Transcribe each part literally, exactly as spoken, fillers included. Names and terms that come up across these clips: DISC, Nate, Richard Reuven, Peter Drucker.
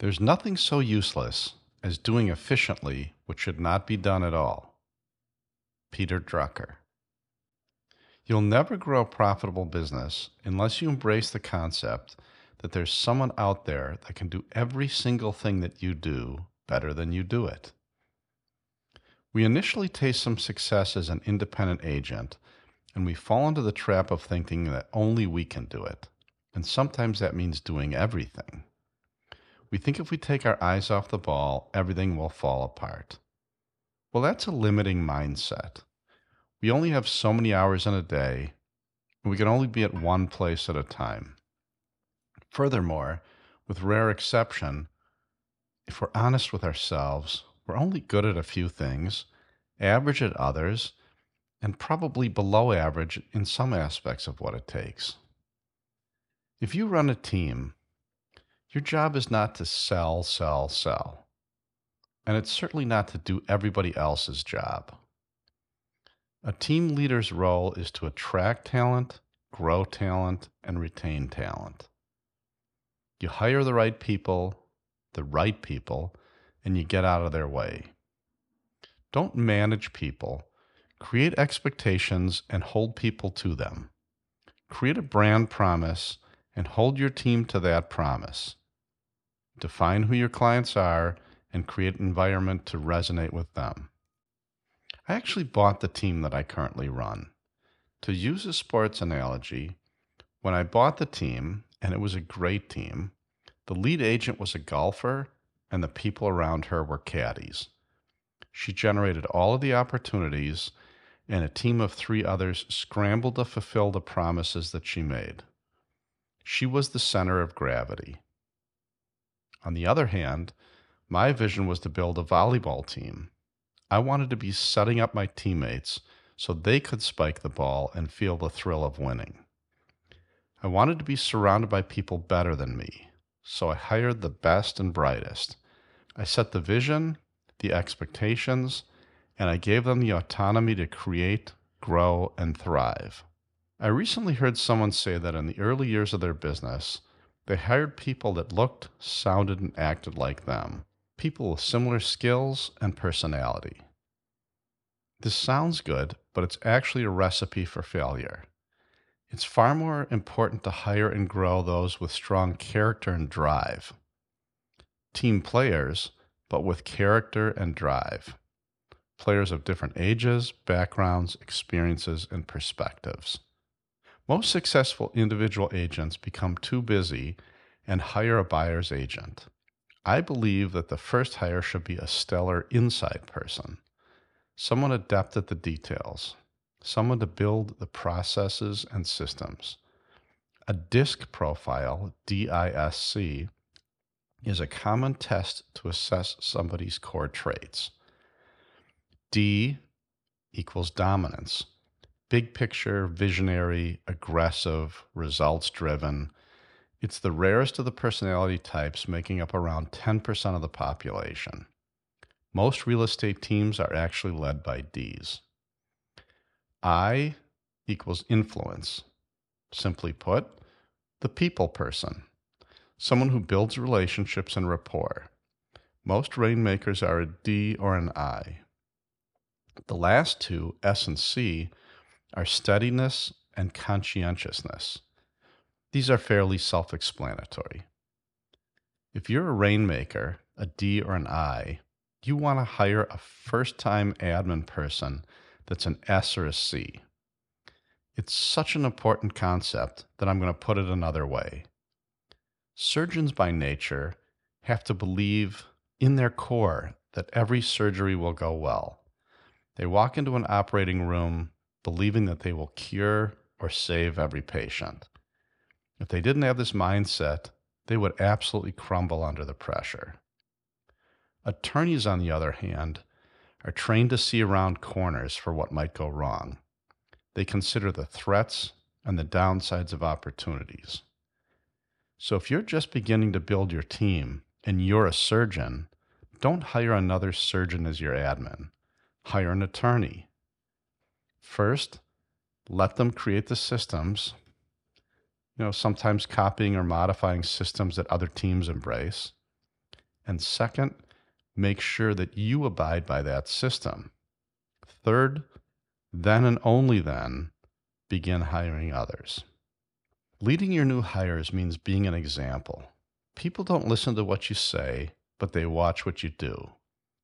There's nothing so useless as doing efficiently what should not be done at all. Peter Drucker. You'll never grow a profitable business unless you embrace the concept that there's someone out there that can do every single thing that you do better than you do it. We initially taste some success as an independent agent, and we fall into the trap of thinking that only we can do it, and sometimes that means doing everything. We think if we take our eyes off the ball, everything will fall apart. Well, that's a limiting mindset. We only have so many hours in a day, and we can only be at one place at a time. Furthermore, with rare exception, if we're honest with ourselves, we're only good at a few things, average at others, and probably below average in some aspects of what it takes. If you run a team, your job is not to sell, sell, sell. And it's certainly not to do everybody else's job. A team leader's role is to attract talent, grow talent, and retain talent. You hire the right people, the right people, and you get out of their way. Don't manage people. Create expectations and hold people to them. Create a brand promise and hold your team to that promise. Define who your clients are and create an environment to resonate with them. I actually bought the team that I currently run. To use a sports analogy, when I bought the team, and it was a great team, the lead agent was a golfer, and the people around her were caddies. She generated all of the opportunities, and a team of three others scrambled to fulfill the promises that she made. She was the center of gravity. On the other hand, my vision was to build a volleyball team. I wanted to be setting up my teammates so they could spike the ball and feel the thrill of winning. I wanted to be surrounded by people better than me, so I hired the best and brightest. I set the vision, the expectations, and I gave them the autonomy to create, grow, and thrive. I recently heard someone say that in the early years of their business, they hired people that looked, sounded, and acted like them, people with similar skills and personality. This sounds good, but it's actually a recipe for failure. It's far more important to hire and grow those with strong character and drive. Team players, but with character and drive. Players of different ages, backgrounds, experiences, and perspectives. Most successful individual agents become too busy and hire a buyer's agent. I believe that the first hire should be a stellar inside person, someone adept at the details. Someone to build the processes and systems. A D I S C profile, D I S C, is a common test to assess somebody's core traits. D equals dominance. Big picture, visionary, aggressive, results-driven. It's the rarest of the personality types, making up around ten percent of the population. Most real estate teams are actually led by Ds. I equals influence. Simply put, the people person. Someone who builds relationships and rapport. Most rainmakers are a D or an I. The last two, S and C, are steadiness and conscientiousness. These are fairly self-explanatory. If you're a rainmaker, a D or an I, you want to hire a first-time admin person that's an S or a C. It's such an important concept that I'm going to put it another way. Surgeons by nature have to believe in their core that every surgery will go well. They walk into an operating room believing that they will cure or save every patient. If they didn't have this mindset, they would absolutely crumble under the pressure. Attorneys, on the other hand, are trained to see around corners for what might go wrong. They consider the threats and the downsides of opportunities. So if you're just beginning to build your team and you're a surgeon, don't hire another surgeon as your admin. Hire an attorney. First, let them create the systems, you know, sometimes copying or modifying systems that other teams embrace. And second, make sure that you abide by that system. Third, then and only then, begin hiring others. Leading your new hires means being an example. People don't listen to what you say, but they watch what you do.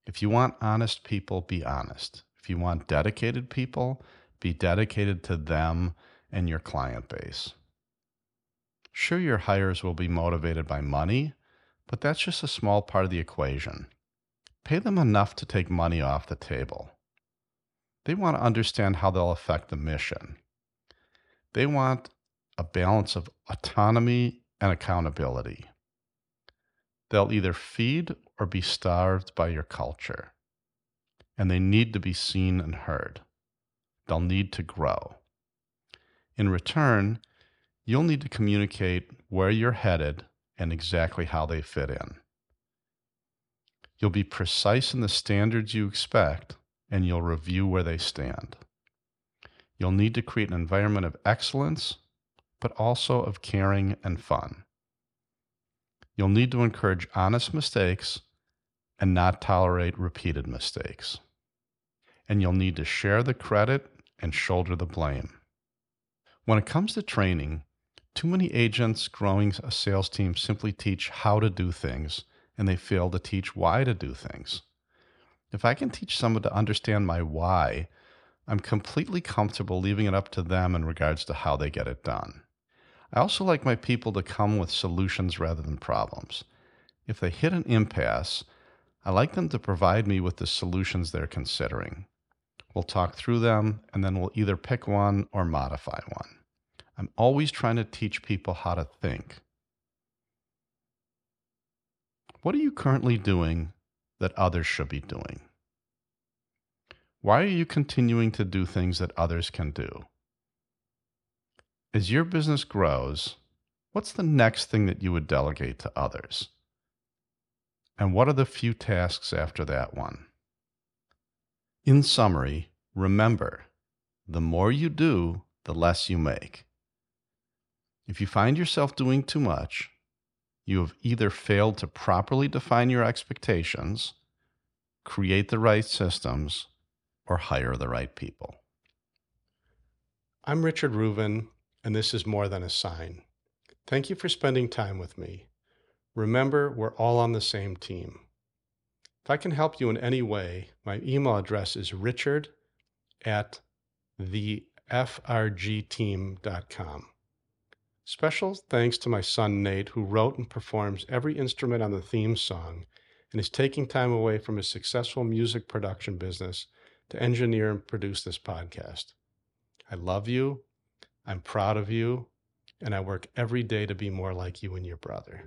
If you want honest people, be honest. If you want dedicated people, be dedicated to them and your client base. Sure, your hires will be motivated by money, but that's just a small part of the equation. Pay them enough to take money off the table. They want to understand how they'll affect the mission. They want a balance of autonomy and accountability. They'll either feed or be starved by your culture. And they need to be seen and heard. They'll need to grow. In return, you'll need to communicate where you're headed and exactly how they fit in. You'll be precise in the standards you expect, and you'll review where they stand. You'll need to create an environment of excellence, but also of caring and fun. You'll need to encourage honest mistakes and not tolerate repeated mistakes. And you'll need to share the credit and shoulder the blame. When it comes to training, too many agents growing a sales team simply teach how to do things, and they fail to teach why to do things. If I can teach someone to understand my why, I'm completely comfortable leaving it up to them in regards to how they get it done. I also like my people to come with solutions rather than problems. If they hit an impasse, I like them to provide me with the solutions they're considering. We'll talk through them, and then we'll either pick one or modify one. I'm always trying to teach people how to think. What are you currently doing that others should be doing? Why are you continuing to do things that others can do? As your business grows, what's the next thing that you would delegate to others? And what are the few tasks after that one? In summary, remember, the more you do, the less you make. If you find yourself doing too much, you have either failed to properly define your expectations, create the right systems, or hire the right people. I'm Richard Reuven, and this is More Than a Sign. Thank you for spending time with me. Remember, we're all on the same team. If I can help you in any way, my email address is richard at the frg team dot com. Special thanks to my son, Nate, who wrote and performs every instrument on the theme song and is taking time away from his successful music production business to engineer and produce this podcast. I love you, I'm proud of you, and I work every day to be more like you and your brother.